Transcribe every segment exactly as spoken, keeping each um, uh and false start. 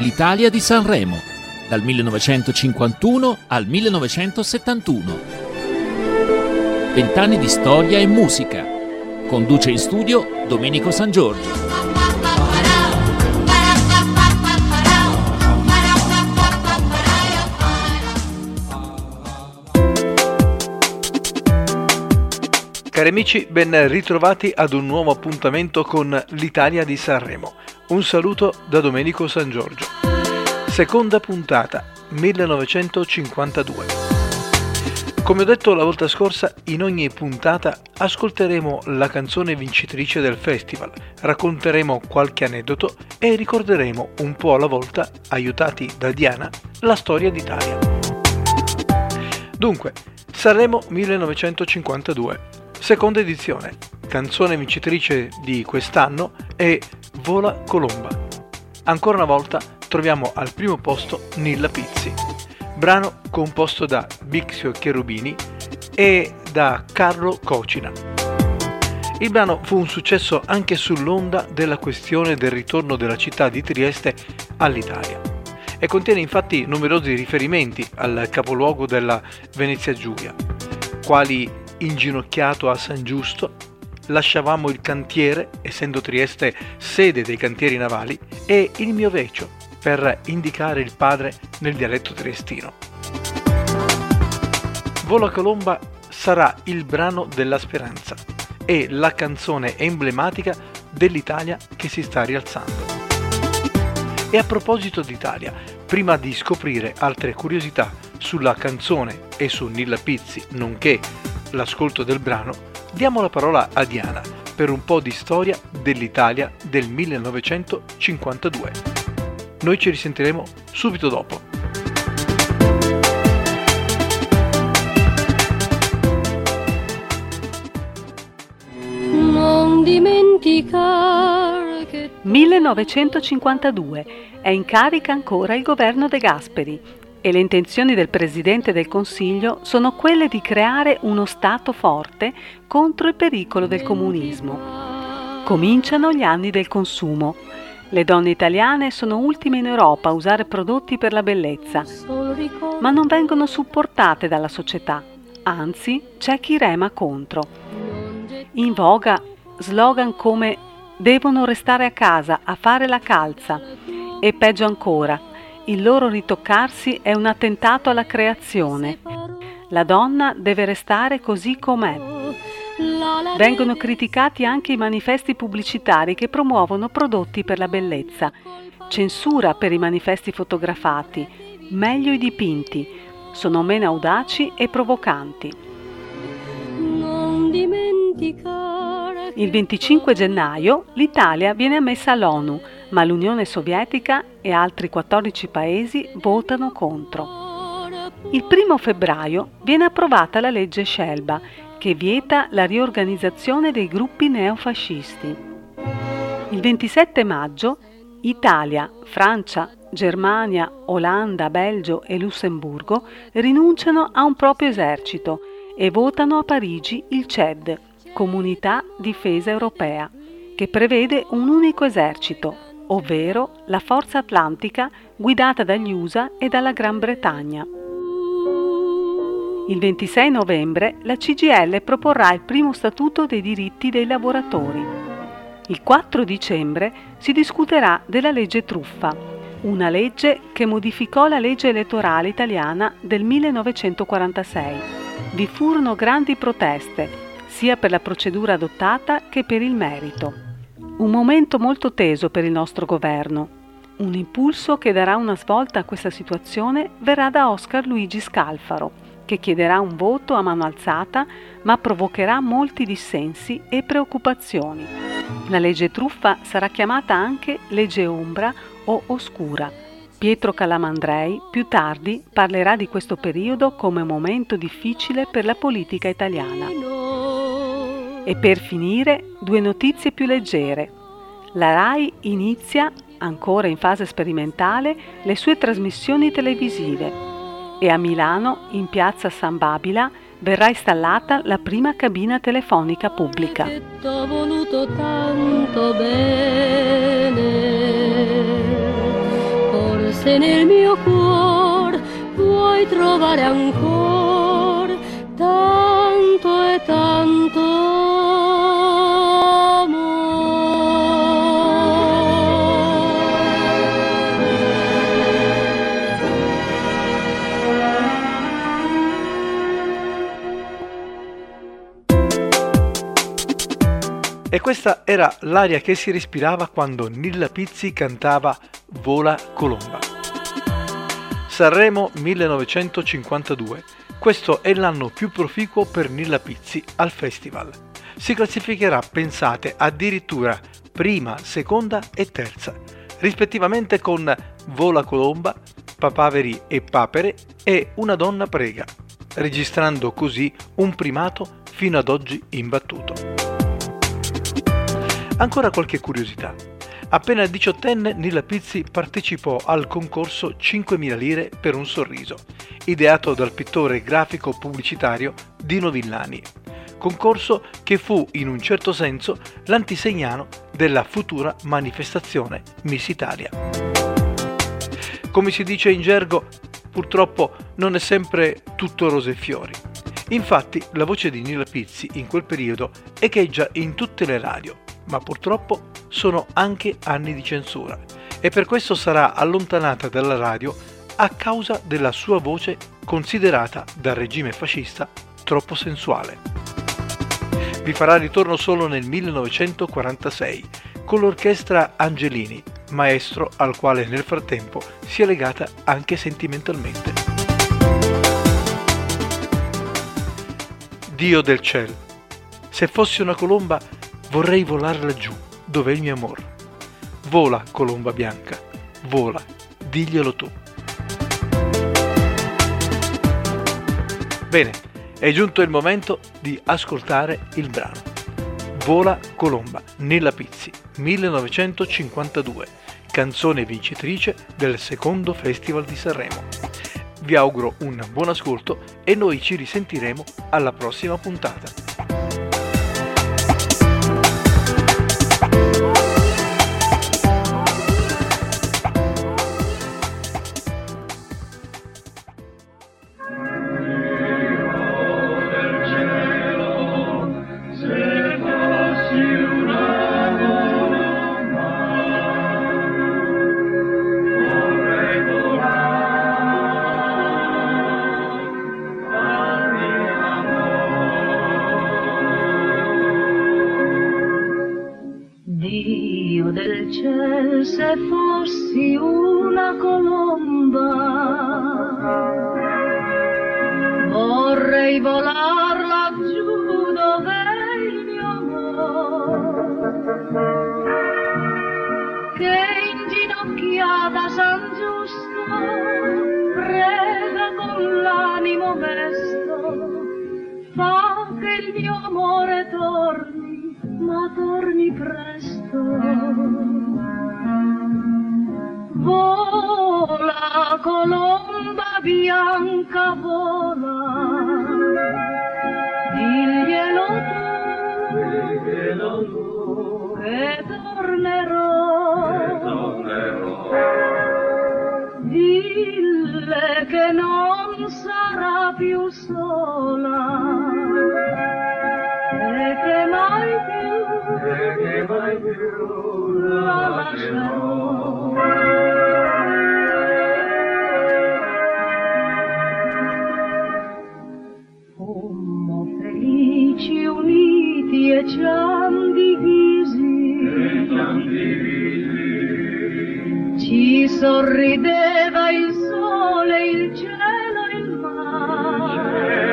L'Italia di Sanremo, dal millenovecentocinquantuno al millenovecentosettantuno. Vent'anni di storia e musica. Conduce in studio Domenico San Giorgio. Cari amici, ben ritrovati ad un nuovo appuntamento con l'Italia di Sanremo. Un saluto da Domenico San Giorgio. Seconda puntata, millenovecentocinquantadue. Come ho detto la volta scorsa, in ogni puntata ascolteremo la canzone vincitrice del festival, racconteremo qualche aneddoto e ricorderemo un po' alla volta, aiutati da Diana, la storia d'Italia. Dunque, Sanremo millenovecentocinquantadue. Seconda edizione, canzone vincitrice di quest'anno è Vola colomba. Ancora una volta troviamo al primo posto Nilla Pizzi, brano composto da Bixio Cherubini e da Carlo Cocina. Il brano fu un successo anche sull'onda della questione del ritorno della città di Trieste all'Italia e contiene infatti numerosi riferimenti al capoluogo della Venezia Giulia, quali inginocchiato a San Giusto, lasciavamo il cantiere, essendo Trieste sede dei cantieri navali, e il mio vecchio, per indicare il padre nel dialetto triestino. Vola colomba sarà il brano della speranza e la canzone emblematica dell'Italia che si sta rialzando. E a proposito d'Italia, prima di scoprire altre curiosità sulla canzone e su Nilla Pizzi, nonché l'ascolto del brano, diamo la parola a Diana per un po' di storia dell'Italia del millenovecentocinquantadue. Noi ci risentiremo subito dopo. Non dimenticare che... millenovecentocinquantadue, è in carica ancora il governo De Gasperi e le intenzioni del Presidente del Consiglio sono quelle di creare uno Stato forte contro il pericolo del comunismo. Cominciano gli anni del consumo. Le donne italiane sono ultime in Europa a usare prodotti per la bellezza, ma non vengono supportate dalla società, anzi c'è chi rema contro. In voga slogan come «devono restare a casa a fare la calza» e peggio ancora «il loro ritoccarsi è un attentato alla creazione. La donna deve restare così com'è». Vengono criticati anche i manifesti pubblicitari che promuovono prodotti per la bellezza. Censura per i manifesti fotografati, meglio i dipinti, sono meno audaci e provocanti. Il venticinque gennaio l'Italia viene ammessa all'ONU, ma l'Unione Sovietica e altri quattordici paesi votano contro. Il primo febbraio viene approvata la legge Scelba, che vieta la riorganizzazione dei gruppi neofascisti. Il ventisette maggio Italia, Francia, Germania, Olanda, Belgio e Lussemburgo rinunciano a un proprio esercito e votano a Parigi il C E D, Comunità Difesa Europea, che prevede un unico esercito, ovvero la forza atlantica guidata dagli U S A e dalla Gran Bretagna. Il ventisei novembre la C G I L proporrà il primo statuto dei diritti dei lavoratori. Il quattro dicembre si discuterà della legge truffa, una legge che modificò la legge elettorale italiana del millenovecentoquarantasei. Vi furono grandi proteste, sia per la procedura adottata che per il merito. Un momento molto teso per il nostro governo. Un impulso che darà una svolta a questa situazione verrà da Oscar Luigi Scalfaro, che chiederà un voto a mano alzata, ma provocherà molti dissensi e preoccupazioni. La legge truffa sarà chiamata anche legge ombra o oscura. Pietro Calamandrei più tardi parlerà di questo periodo come momento difficile per la politica italiana. E per finire, due notizie più leggere. La RAI inizia, ancora in fase sperimentale, le sue trasmissioni televisive e a Milano, in piazza San Babila, verrà installata la prima cabina telefonica pubblica. T'ho voluto tanto bene. se nel mio cuor puoi trovare ancora tanto e tanto amore. E questa era l'aria che si respirava quando Nilla Pizzi cantava Vola colomba. Sanremo millenovecentocinquantadue. Questo è l'anno più proficuo per Nilla Pizzi al festival. Si classificherà, pensate, addirittura prima, seconda e terza, rispettivamente con Vola colomba, Papaveri e Papere e Una donna prega, registrando così un primato fino ad oggi imbattuto. Ancora qualche curiosità. Appena diciottenne, Nilla Pizzi partecipò al concorso cinquemila lire per un sorriso, ideato dal pittore grafico pubblicitario Dino Villani. Concorso che fu, in un certo senso, l'antisegnano della futura manifestazione Miss Italia. Come si dice in gergo, purtroppo non è sempre tutto rose e fiori. Infatti, la voce di Nilla Pizzi in quel periodo echeggia in tutte le radio, ma purtroppo sono anche anni di censura e per questo sarà allontanata dalla radio a causa della sua voce considerata dal regime fascista troppo sensuale. Vi farà ritorno solo nel millenovecentoquarantasei con l'orchestra Angelini, maestro al quale nel frattempo si è legata anche sentimentalmente. Dio del ciel, se fossi una colomba vorrei volar laggiù, dov'è il mio amor. Vola, colomba bianca, vola, diglielo tu. Bene, è giunto il momento di ascoltare il brano. Vola colomba, Nilla Pizzi, millenovecentocinquantadue, canzone vincitrice del secondo Festival di Sanremo. Vi auguro un buon ascolto e noi ci risentiremo alla prossima puntata. Dio del ciel, se fossi una colomba, vorrei volar laggiù dove il mio amor, che inginocchiata a San Giusto prega con l'animo mesto, fa che il mio amore torni, ma torni presto. Vola colomba bianca, vola, diglielo tu, diglielo tu, e tornerò, e tornerò, dille che non sarà più sola, e che mai più, e che mai più la lascerò. Fommo felici uniti e ci han divisi, ci sorrideva il sole, il cielo, il mare.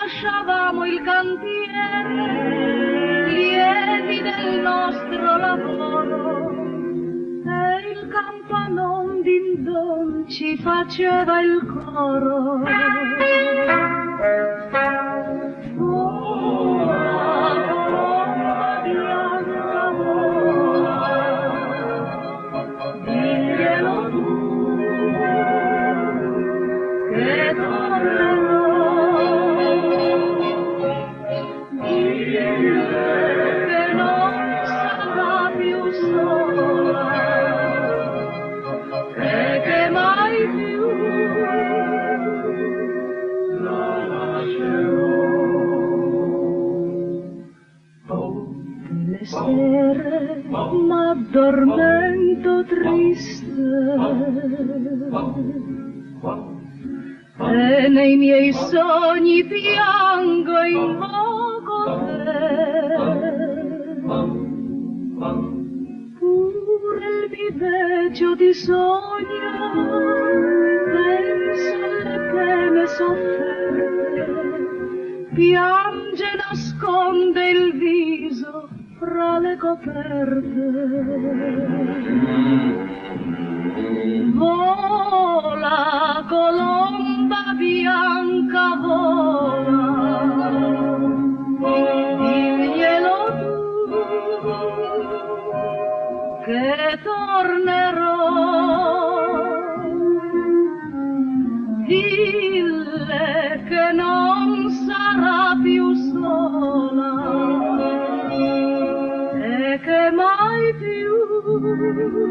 Lasciavamo il cantiere, lievi del nostro lavoro, e il campanon d'indon ci faceva il coro. Che non sarà più sola. piacere, m'addormento triste. E nei miei sogni piango e invoco te. Pure il viveggio di sogno, penso alle pene sofferte. Piange e nasconde il viso fra le coperte. Vola colomba bianca, vola, diglielo tu, che tornerò, dille che non sarà più sola, e che mai più